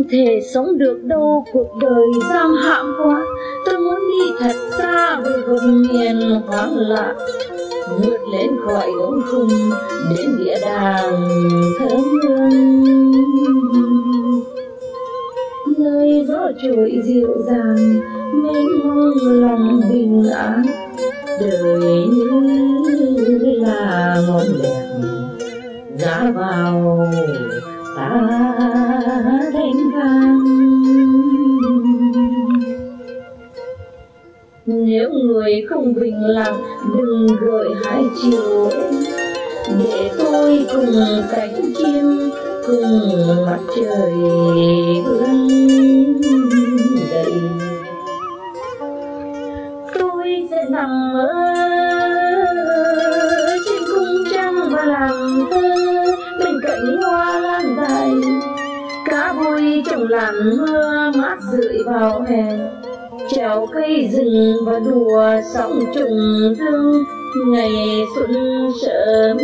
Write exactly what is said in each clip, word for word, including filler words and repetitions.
không thể sống được đâu, cuộc đời giam hãm quá. Tôi muốn đi thật xa về vùng miền khoáng lạ, vượt lên khỏi gông khung đến địa đàng thơm hương, nơi gió trội dịu dàng mênh mông lòng bình an. Đời như là ngọn đèn ngã vào ta thanh thang. Nếu người không bình lặng đừng gợi hai chiều, để tôi cùng cánh chim cùng mặt trời hướng dậy. Tôi sẽ nằm mơ trên cung trăng và làm thơ bên cạnh hoa lan dài, cá voi trong làn mưa mát rượi vào hè, trèo cây rừng và đùa sóng trùng thương ngày xuân sớm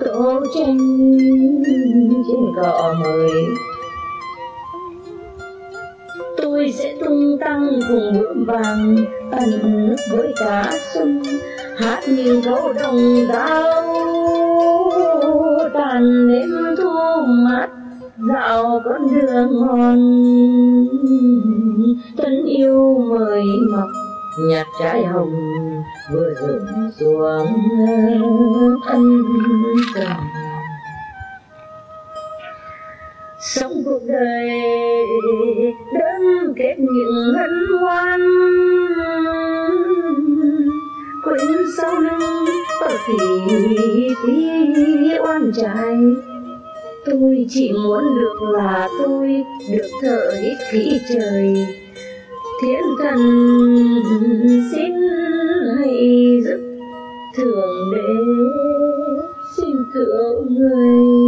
tô tranh trên cỏ mới. Tôi sẽ tung tăng cùng bướm vàng tận nước với cá sung, hát như gấu đồng đao đàn đêm thu mát dạo con đường mòn. Thân yêu mời mọc nhạt trái hồng vừa rụng xuống ân cần. Sống cuộc đời đơn kết những hân hoan, quyến sau lưng ở thị phi oan trái. Tôi chỉ muốn được là tôi, được thở hít khí trời. Thiên thần xin hãy giúp, thượng đế xin cứu người.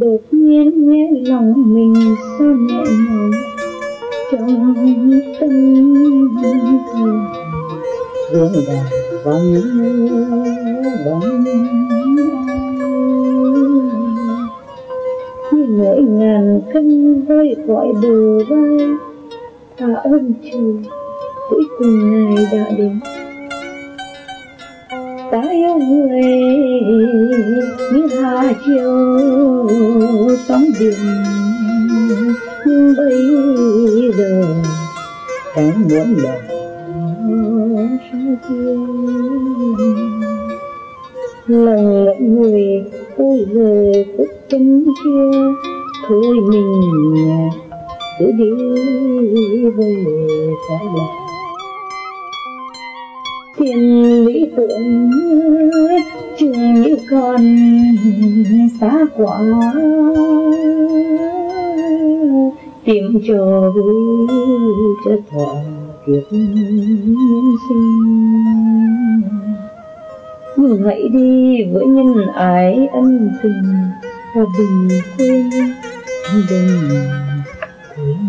Đột nhiên nghe lòng mình sao nhẹ nhàng trong tâm hồn, thương đàn vắng vắng như nỗi ngàn cân vơi gọi bờ vai. Tạ ơn trời, cuối cùng ngày đã đến. Ta yêu người như hà chiều sóng biển, nhưng bây giờ chẳng muốn đời sao thương. Lòng ngậm ngùi ôi giờ cứ chân chia, thôi mình cứ đi về cái lòng. Tiền lý tưởng trường như còn xa quá, tìm chờ vui cho thỏa kiếp nhân sinh. Nhưng hãy đi với nhân ái ân tình và đừng quên đừng quên.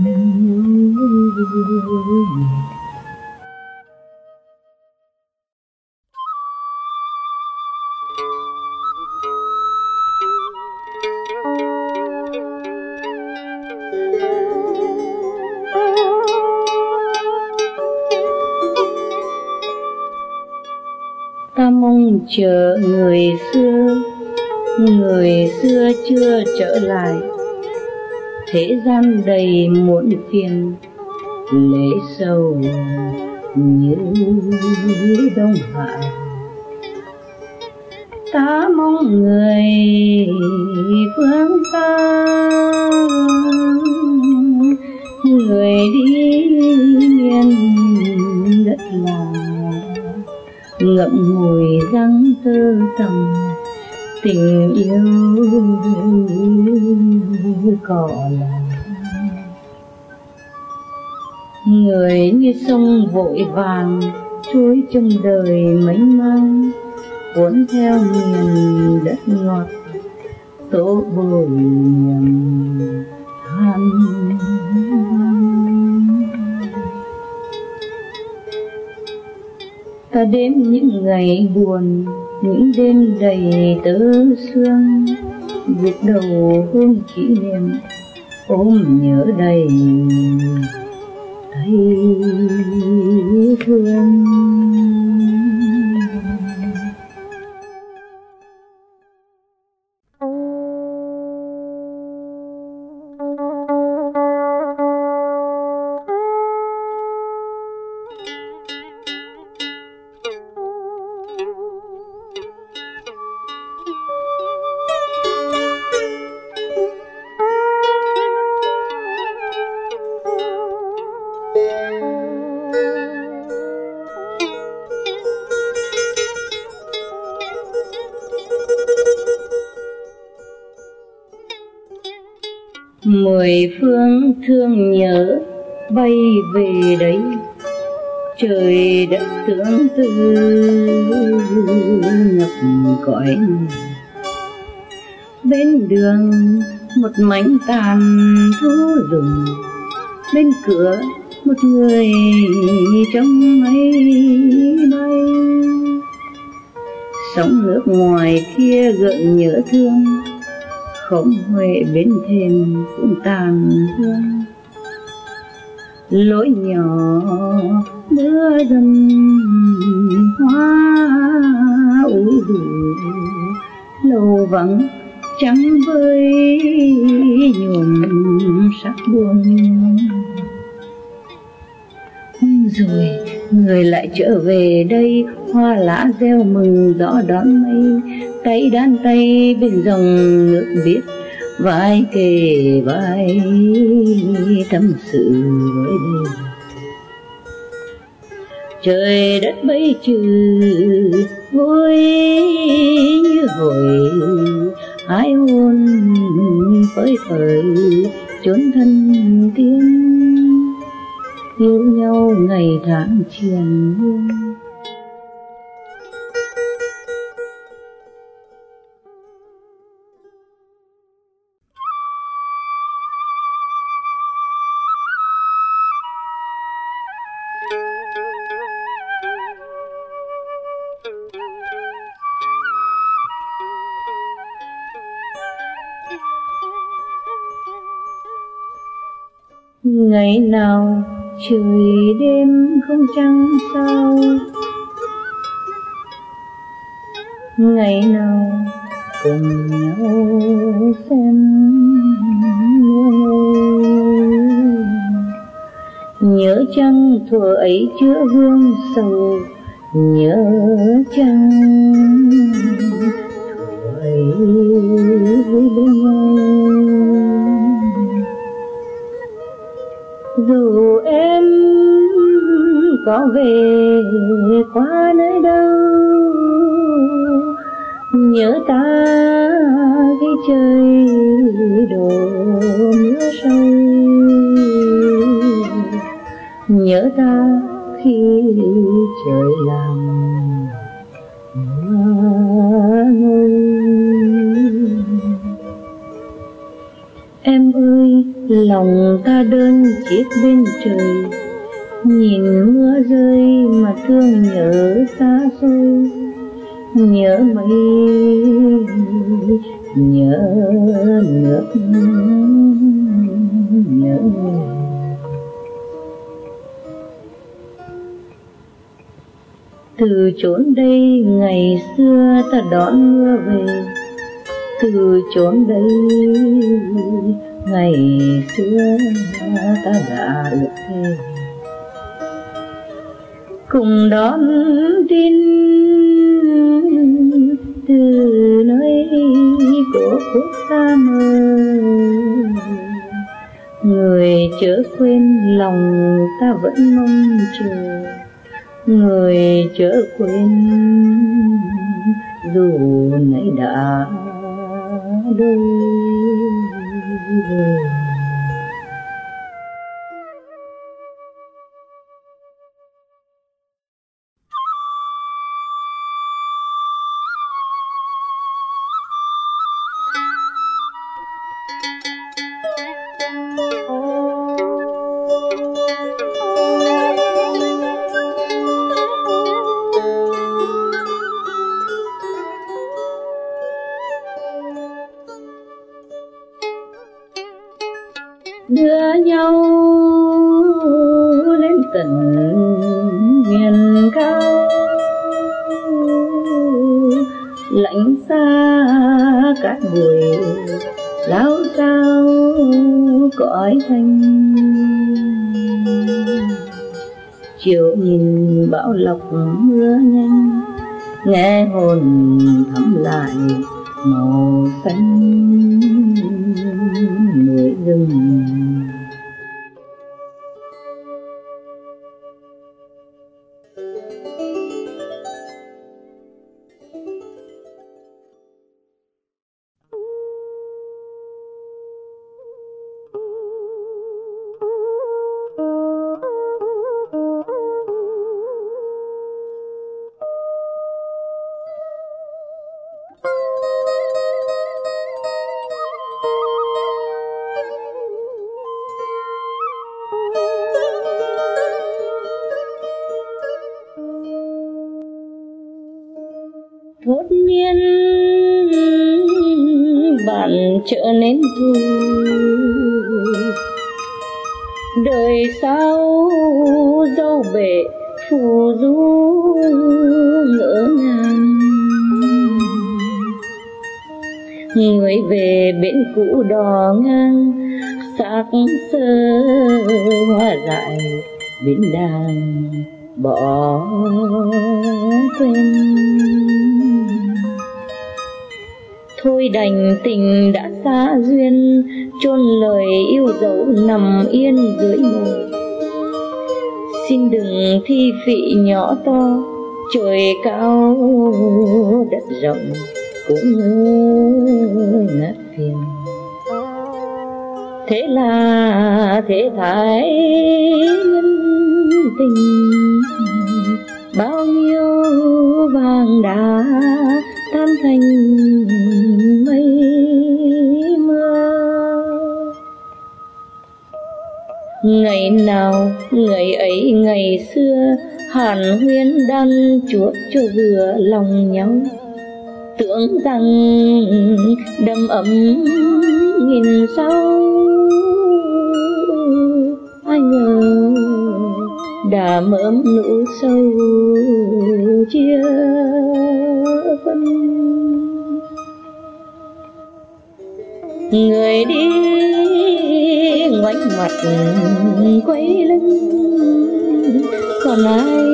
Chờ người xưa, người xưa chưa trở lại, thế gian đầy muộn phiền, lễ sầu như đông hải. Ta mong người phương ta, người đi miền đất lạ, ngậm ngùi răng tơ rằng tình yêu cỏ là. người như sông vội vàng trôi trong đời mênh mang, cuốn theo miền đất ngọt tố bồi niềm than. Ta đếm những ngày buồn, những đêm đầy tớ sương, biết đầu hôn kỷ niệm ôm nhớ đầy thấy thương. Mười phương thương nhớ bay về đấy, trời đất tương tư ngập cõi. Bên đường một mảnh tàn thu rừng, bên cửa một người trong mây bay. Sóng nước ngoài kia gợn nhớ thương, khóm huệ bên thềm cũng tàn hương. Lối nhỏ đưa dần hoa u đủ, lầu vắng trắng với nhuộm sắc buồn. Hôm rồi người lại trở về đây, hoa lá reo mừng gió đón mây. Tay đan tay bên dòng nước biếc, vai kề vai tâm sự với đời. Trời đất bây trừ vui như hồi, ái hôn phơi phới chốn thân tiếng, yêu nhau ngày tháng triền miên. Ngày nào trời đêm không trăng sao, ngày nào cùng nhau xem nhớ chăng thuở ấy chữa vương sầu, nhớ chăng thuở ấy vui bên nhau. Dù em có về qua nơi đâu, nhớ ta khi trời đổ mưa sâu, nhớ ta khi trời làm mưa ngơi. Em ơi, lòng ta đơn chiếc bên trời, nhìn mưa rơi mà thương nhớ xa xôi, nhớ mây, nhớ nước, nhớ người. Từ chốn đây ngày xưa ta đón mưa về, từ chốn đây ngày xưa ta đã ước thề, cùng đón tin từ nơi của quốc xa mơ. Người chớ quên lòng ta vẫn mong chờ, người chớ quên dù nãy đã đôi. đưa nhau lên tận miền cao lãnh xa cát bụi lao sao cõi thanh. Chiều nhìn bão lọc mưa nhanh, nghe hồn thắm lại màu xanh núi rừng. Thốt nhiên bạn trở nên thu, đời sau dâu bể phù du ngỡ ngàng. Người về bến cũ đò ngang, xác xơ hoa dại bến đàng bỏ quên. Thôi đành tình đã xa duyên, chôn lời yêu dấu nằm yên dưới mồ. Xin đừng thi phị nhỏ to, trời cao đất rộng cũng ngát phiền. Thế là thế thái nhân tình, bao nhiêu vàng đã tan thành mây mưa. Ngày nào ngày ấy ngày xưa, hàn huyên đan chuốc cho vừa lòng nhau, tưởng rằng đầm ấm nghìn sao. Ai ngờ đã mớm nụ sâu chia phân. Người đi ngoảnh mặt quay lưng, còn ai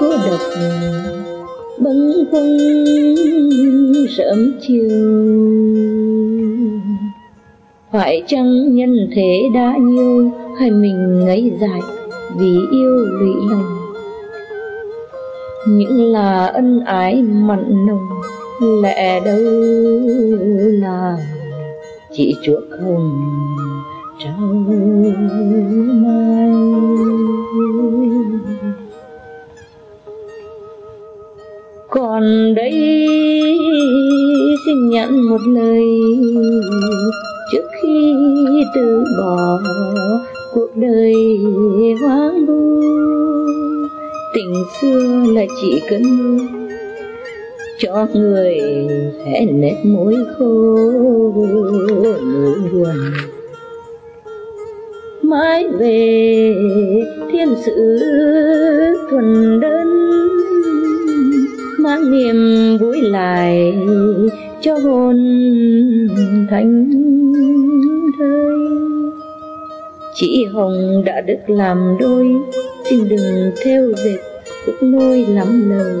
cô độc bâng khuâng sớm chiều. Phải chăng nhân thế đã nhiêu, hay mình ngấy dại vì yêu lụy lòng. Những là ân ái mặn nồng, lẽ đâu là chỉ chuốc hồng trong mai. Còn đây xin nhận một lời trước khi từ bỏ cuộc đời hoang vu. Tình xưa là chỉ cần cho người hé nét mối khô nỗi buồn. Mãi về thiên sự thuần đơn, mang niềm vui lại cho hồn thánh thơi. Chỉ hồng đã được làm đôi, xin đừng theo dệt khúc nôi lắm lời.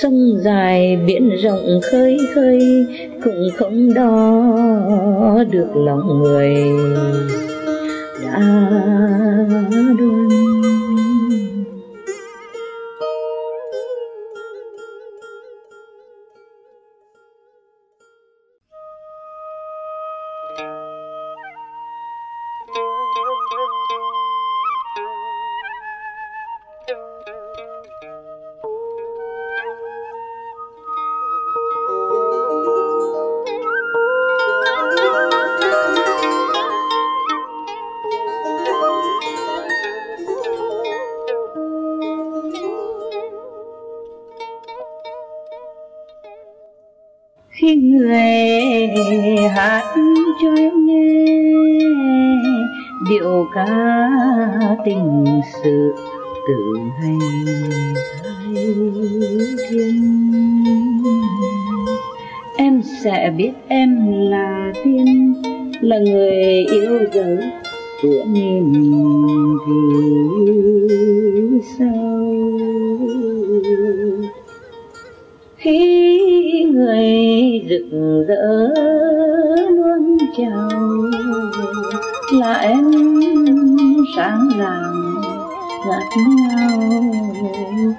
Sông dài biển rộng khơi khơi, cũng không đo được lòng người đã đôi. Khi người hát cho em nghe điệu ca tình sự tự hành thay thiên. Em sẽ biết em là tiên, là người yêu dấu của mình vì sao. Khi người rực rỡ luôn chào là em sáng ràng ngát ngào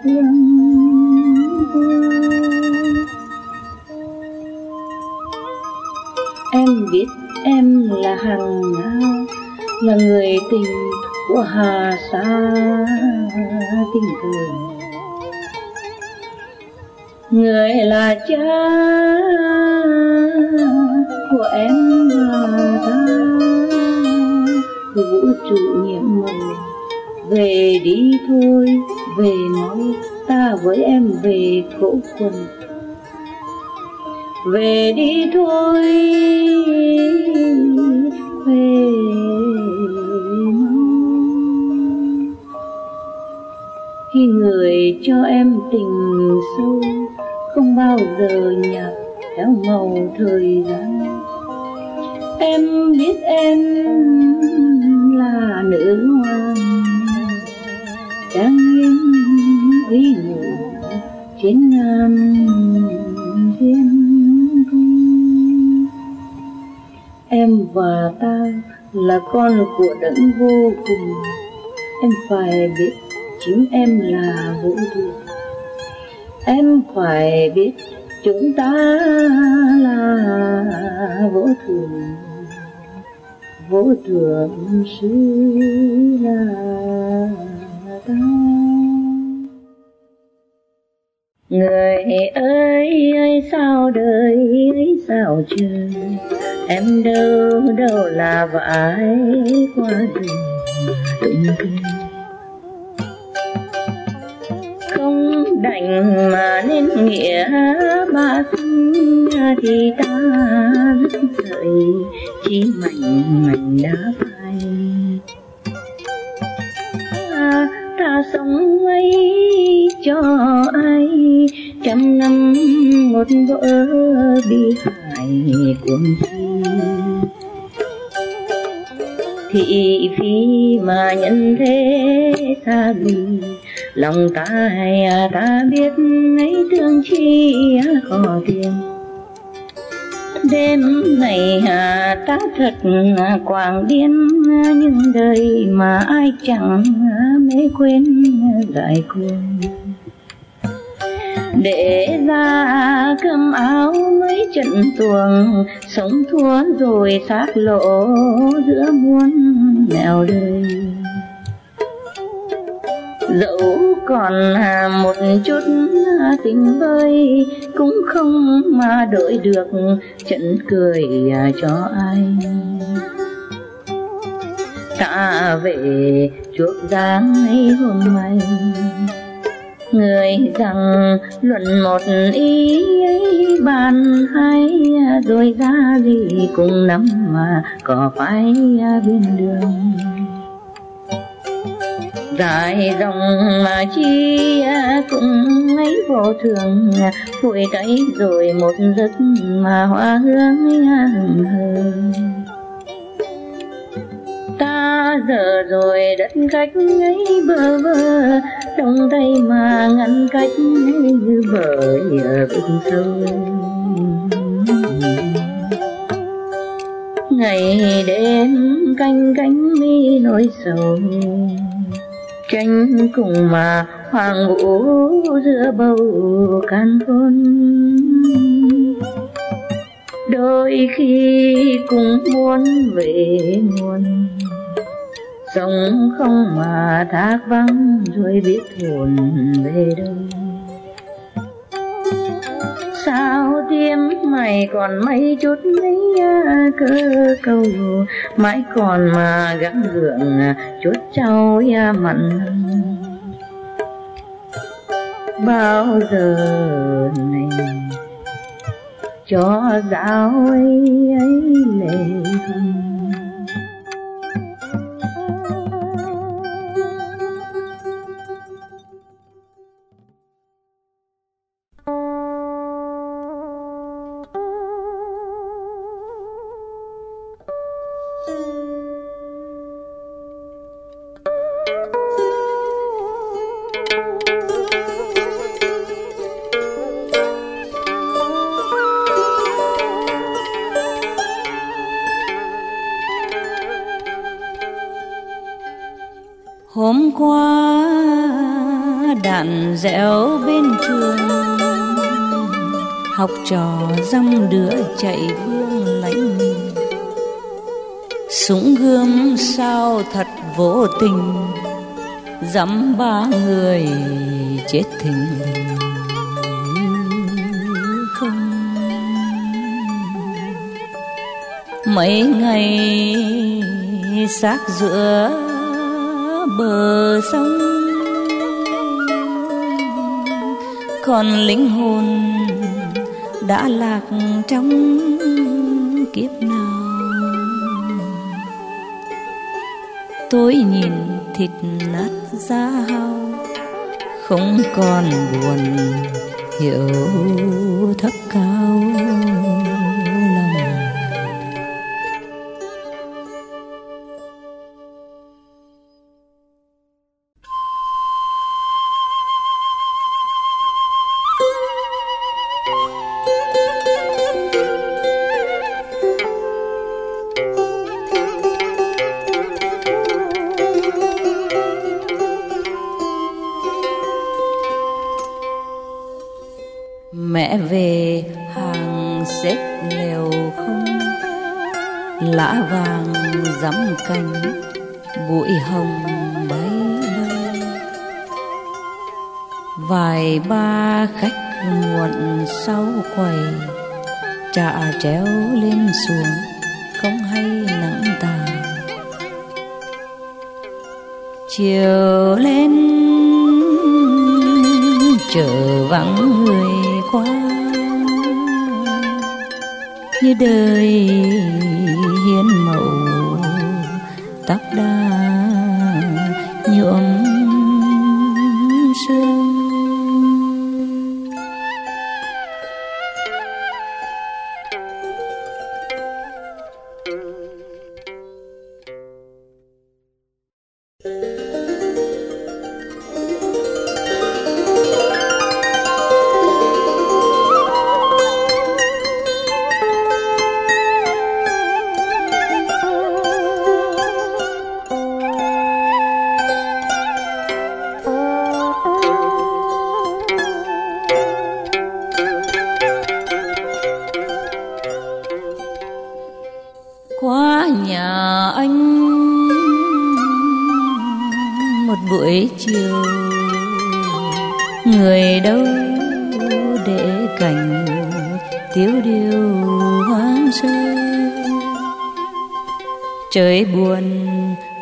tiếng vui. Em biết em là hàng ngao, là người tình của Hà Sa tình cờ. Người là cha của em và ta, vũ trụ nhiệm màu. Về đi thôi, về nói, ta với em về cỗ quần. Về đi thôi, về nói. Khi người cho em tình sâu, không bao giờ nhạt theo màu thời gian. Em biết em là nữ hoàng, đang nghiêng uy ngủ trên nam thiên cung. Em và ta là con của đấng vô cùng. Em phải biết chính em là vũ trụ. Em phải biết chúng ta là vô thường, vô thường sư là ta. Người ơi, ơi sao đời, ơi sao trời, em đâu đâu là vãi qua đường tình. Không đành mà nên nghĩa ba sinh thì ta rất sợi chỉ mảnh mảnh đá phai. Ta, ta sống ấy cho ai trăm năm một vỡ bi hại cuồng phi. Thị phi mà nhân thế xa bì, lòng ta hay ta biết ấy thương chi khó tiền. Đêm này ta thật quảng điên, nhưng đời mà ai chẳng mê quên dại cuồng. Để ra cơm áo mấy trận tuồng, sống thua rồi xác lộ giữa muôn nẻo đời. Dẫu còn một chút tình vơi, cũng không mà đổi được trận cười cho ai. Ta về chuộc dáng ấy hôm nay, người rằng luận một ý ấy bàn hay, rồi ra gì cùng nắm mà có phải bên đường. Dài dòng mà chi cũng ấy vô thường, phụi tay rồi một giấc mà hoa hương hừng hờ. Ta giờ rồi đất khách ấy bơ vơ, trong tay mà ngăn cách như bờ ở bên sâu. Ngày đêm canh cánh mi nỗi sầu, tranh cùng mà hoàng vũ giữa bầu can khôn. Đôi khi cũng muốn về nguồn, sống không mà thác vắng rồi biết hồn về đâu. Sao tiêm mày còn mấy chút mấy cơ câu, mãi còn mà gắng gượng chút trao mặn. Bao giờ này cho dạo ấy, ấy lệ thầm. Hôm qua đàn dẻo bên trường, học trò dăm đứa chạy vương lánh mình. Súng gươm sao thật vô tình, dẫm ba người chết thình lình. Không mấy ngày xác giữa bờ sông, còn linh hồn đã lạc trong kiếp nào. Tôi nhìn thịt nát da hao, không còn buồn hiểu thấp cao lòng. Mẹ về hàng xếp lều không, lã vàng rắm cánh, bụi hồng bay bay. Vài ba khách muộn sau quầy, chạ tréo lên xuống không hay nắng tà. Chiều lên chợ vắng người qua, như đời hiến mẫu tóc đa nhuộm sương. Buổi chiều người đâu để cảnh tiếu điêu hoang sơ. Trời buồn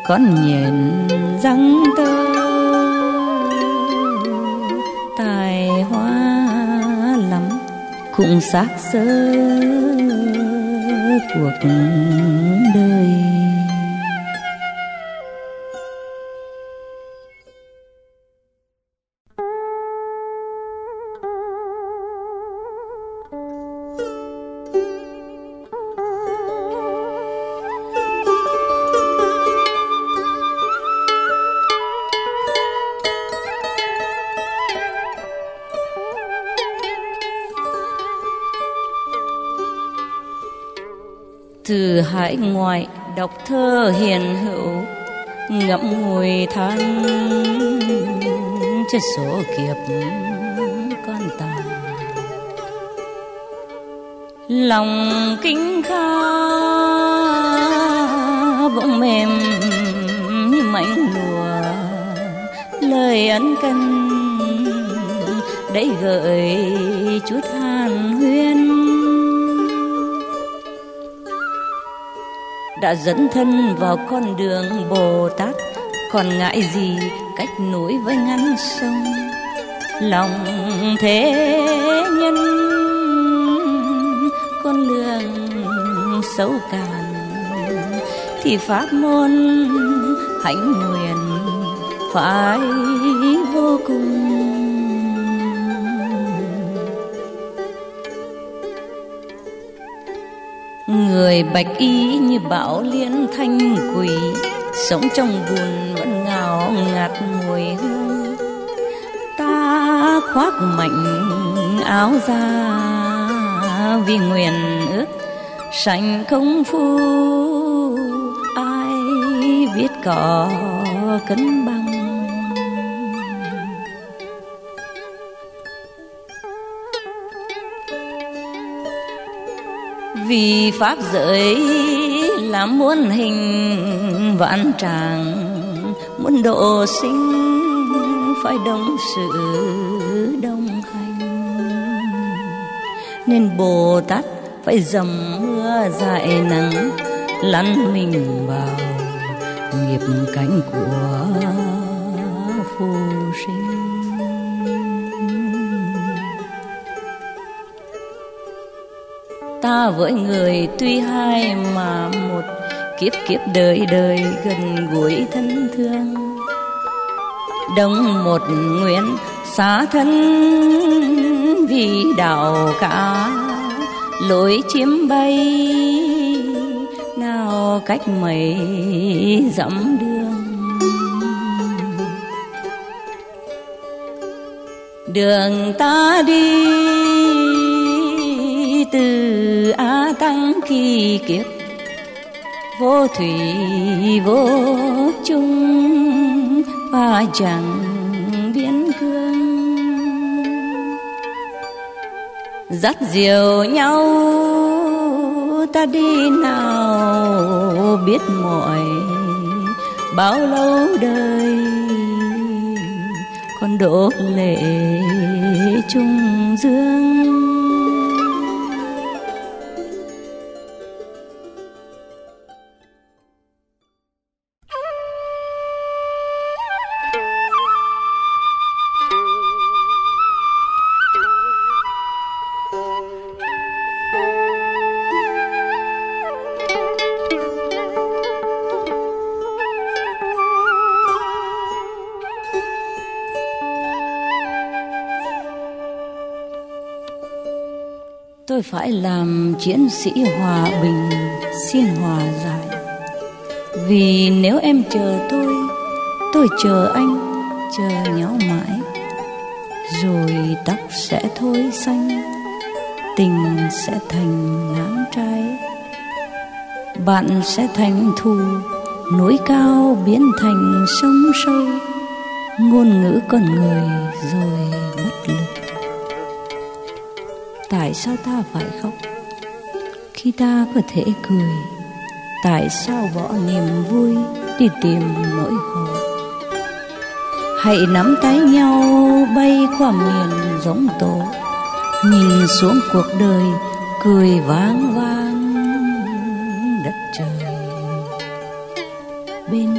con nhện răng tơ, tài hoa lắm cũng xác xơ cuộc đời. Từ hải ngoại đọc thơ hiền hữu, ngậm ngùi than chết số kiếp con ta. Lòng kính khao bỗng mềm như mảnh lùa, lời ân cần đẫy gợi chút hàn huyên. Đã dẫn thân vào con đường Bồ Tát, còn ngại gì cách núi với ngăn sông. Lòng thế nhân con đường xấu cạn thì pháp môn hạnh nguyện phải vô cùng. Người bạch y như bão liên thanh quỷ, sống trong bùn vẫn ngào ngạt mùi hương. Ta khoác mạnh áo da vì nguyện ước sanh công phu, ai biết cỏ cấn băng. Vì pháp giới là muôn hình vạn trạng, muốn độ sinh phải đồng sự đồng hành. Nên Bồ Tát phải dầm mưa dại nắng, lăn mình vào nghiệp cánh của phù sinh. Ta với người tuy hai mà một, kiếp kiếp đời đời gần gũi thân thương. Đồng một nguyện xá thân vì đạo cả, lối chiếm bay nào cách mấy dặm đường. Đường ta đi từ A Tăng kỳ kiếp, vô thủy vô chung và chẳng biến cương. Dắt diều nhau ta đi nào biết mỏi, bao lâu đời còn đổ lệ chung dương. Tôi phải làm chiến sĩ hòa bình, xin hòa giải. Vì nếu em chờ tôi, tôi chờ anh, chờ nhau mãi. Rồi tóc sẽ thôi xanh, tình sẽ thành ngán trái. Bạn sẽ thành thù, núi cao biến thành sông sâu. Ngôn ngữ con người rồi bất lực. Tại sao ta phải khóc khi ta có thể cười? Tại sao bỏ niềm vui đi tìm nỗi khổ? Hãy nắm tay nhau bay qua miền giông tố, nhìn xuống cuộc đời cười vang vang đất trời bên.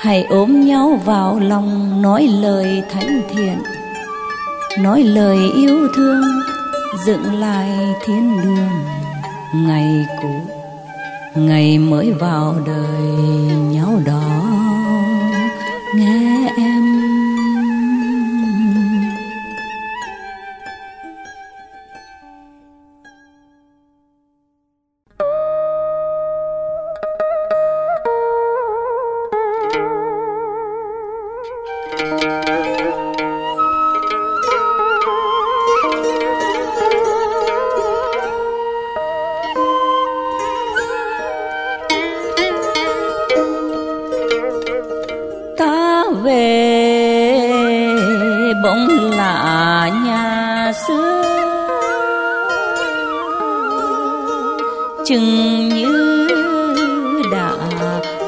Hãy ôm nhau vào lòng, nói lời thánh thiện, nói lời yêu thương, dựng lại thiên đường ngày cũ, ngày mới vào đời nhau đó nghe em. Chừng như đã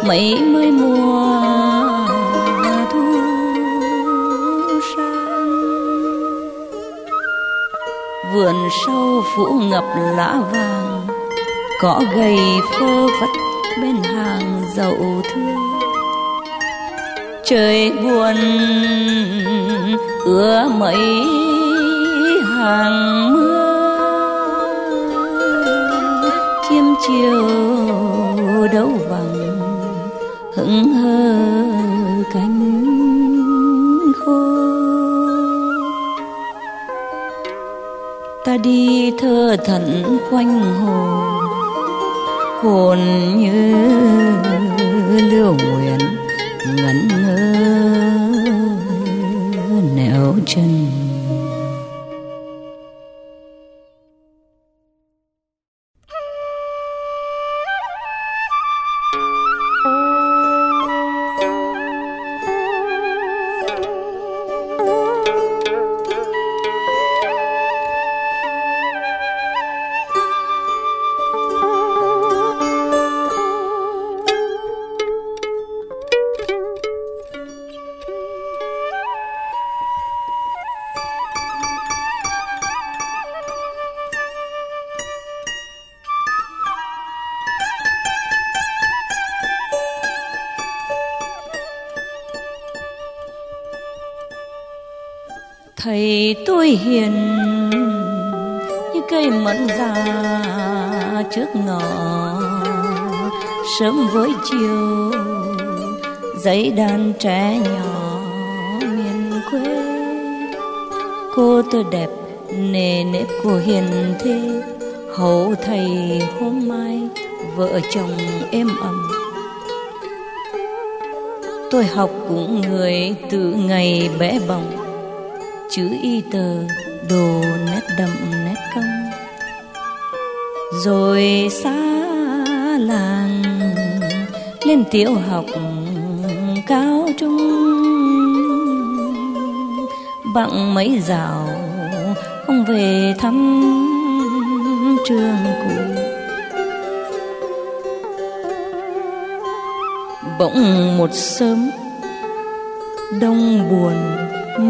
mấy mươi mùa thu sang, vườn sâu phủ ngập lá vàng, cỏ gầy phơ phất bên hàng dậu thưa. trời buồn ứa mấy hàng mưa, chiêm chiều đấu vàng hững hờ cánh khô. Ta đi thơ thẩn quanh hồ, hồn như liều nguyện ngẩn ngơ nẻo chân. Thầy tôi hiền như cây mẫn già trước ngõ, sớm với chiều dãy đàn trẻ nhỏ miền quê. Cô tôi đẹp nề nếp của hiền thế, hầu thầy hôm mai vợ chồng êm ấm. Tôi học cũng người từ ngày bé bỏng, chữ y tờ đồ nét đậm nét cong. Rồi xa làng lên tiểu học cao trung, bằng mấy dạo không về thăm trường cũ. Bỗng một sớm đông buồn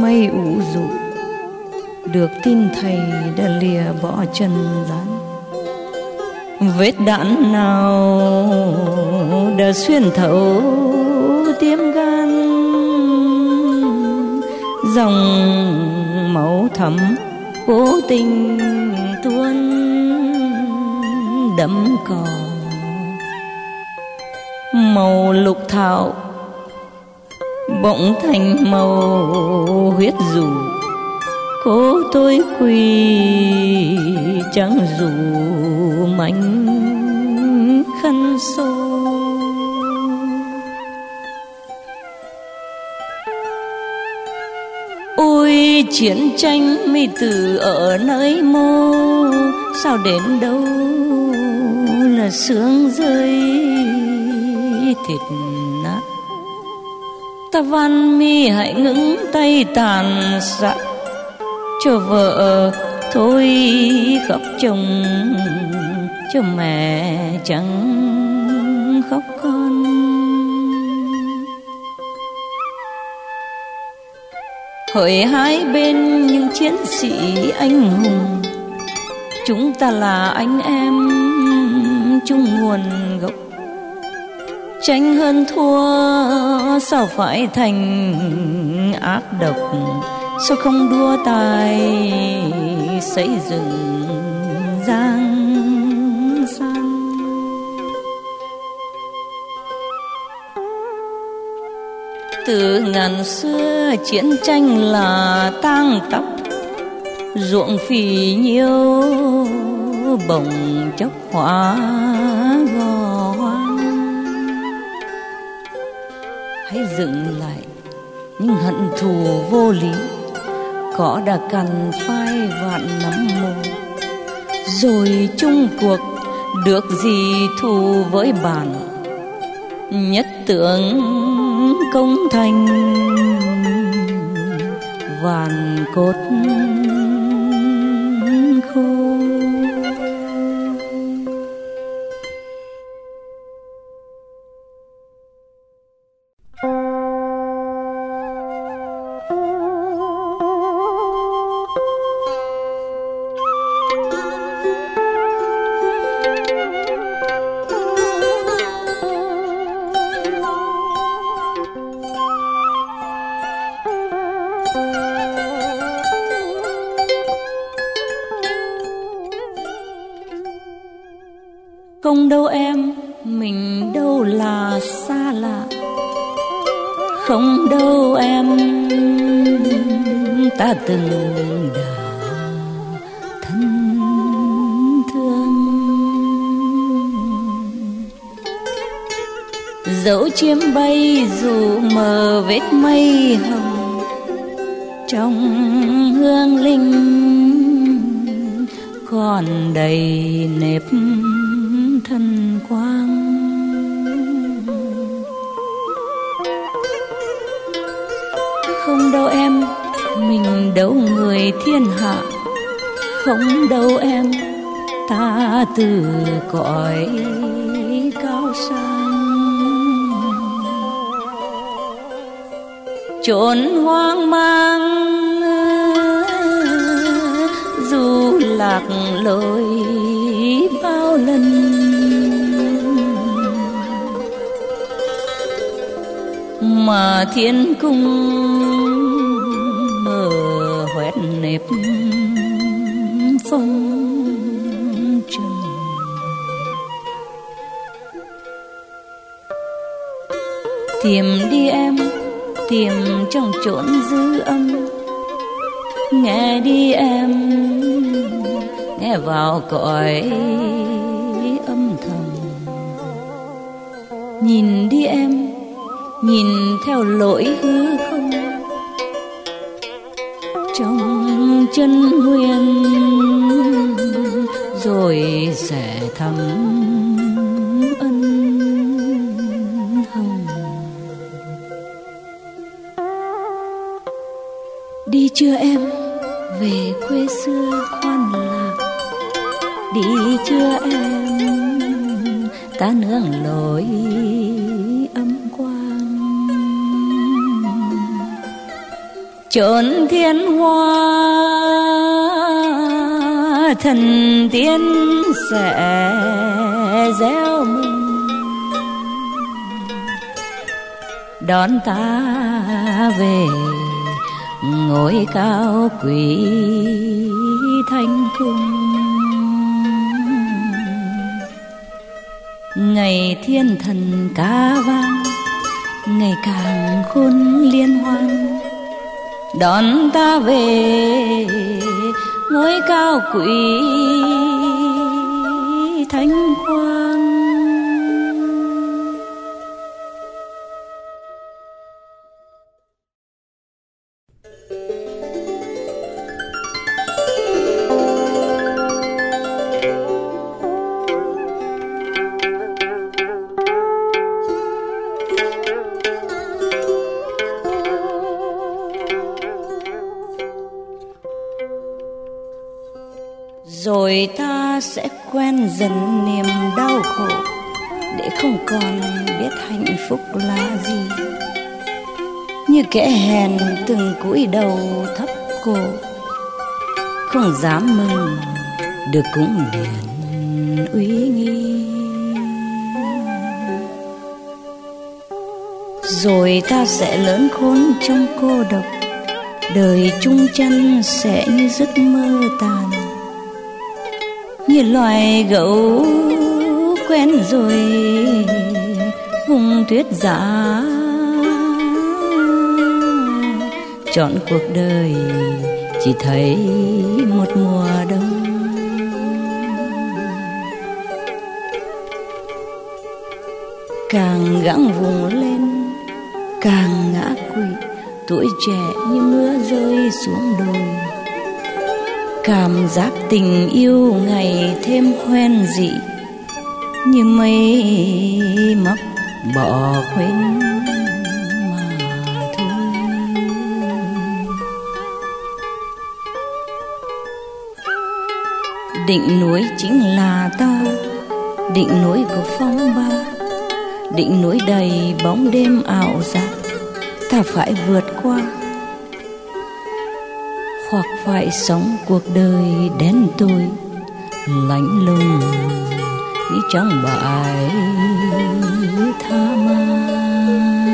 mây ủ dụ, được tin thầy đã lìa bỏ trần gian. Vết đạn nào đã xuyên thấu tiêm gan, dòng máu thấm cố tình tuôn đẫm cỏ màu lục thảo, bỗng thành màu huyết dù. Cố tôi quỳ trắng dù mảnh khăn xô. Ôi chiến tranh mi từ ở nơi mô, sao đến đâu là sương rơi thịt nát. Ta van mi hãy ngững tay tàn dạ, cho vợ thôi khóc chồng, cho mẹ chẳng khóc con. Hỡi hai bên những chiến sĩ anh hùng, chúng ta là anh em chung nguồn gốc. Tranh hơn thua sao phải thành ác độc, sao không đua tài xây dựng giang san. Từ ngàn xưa chiến tranh là tang tóc, ruộng phì nhiêu bồng chốc hóa gò hoang. Hãy dừng lại những hận thù vô lý, cỏ đã cằn phai vạn nắm mồ. Rồi chung cuộc được gì thù với bản, nhất tưởng công thành vàn cốt khô. Không đâu em, mình đâu là xa lạ. Không đâu em, ta từng đã thân thương. Dẫu chiêm bay dù mờ vết mây hồng, trong hương linh còn đầy nếp thân quang. Không đâu em, mình đâu người thiên hạ. Không đâu em, ta từ cõi cao sang. Chốn hoang mang dù lạc lối bao lần, mà thiên cung mờ hoẹt nếp phong trần. Tìm đi em, tìm trong chốn dư âm. Nghe đi em, nghe vào cõi âm thầm. Nhìn đi em, nhìn theo lỗi hư không, trong chân nguyên rồi sẽ thấm ân hồng. Đi chưa em, về quê xưa khoan lạc. Đi chưa em, ta nương lối chốn thiên hoa. Thần tiên sẽ gieo mình đón ta về ngôi cao quý thanh cung. Ngày thiên thần ca vang, ngày càng khôn liên hoan, đón ta về ngôi cao quý thánh quang. Rồi ta sẽ quen dần niềm đau khổ, để không còn biết hạnh phúc là gì. Như kẻ hèn từng cúi đầu thấp cổ, không dám mừng được cúng điển uy nghi. Rồi ta sẽ lớn khôn trong cô độc, đời chung chân sẽ như giấc mơ tàn. Như loài gấu quen rồi vùng tuyết giá, chọn cuộc đời chỉ thấy một mùa đông. Càng gắng vùng lên càng ngã quỵ, tuổi trẻ như mưa rơi xuống đồi. Cảm giác tình yêu ngày thêm hoen dị, như mây móc bỏ quên mà thôi. Định núi chính là ta, định núi của phong ba, định núi đầy bóng đêm ảo giác. Ta phải vượt qua, hoặc phải sống cuộc đời đen tối lạnh lùng như trong bãi tha ma.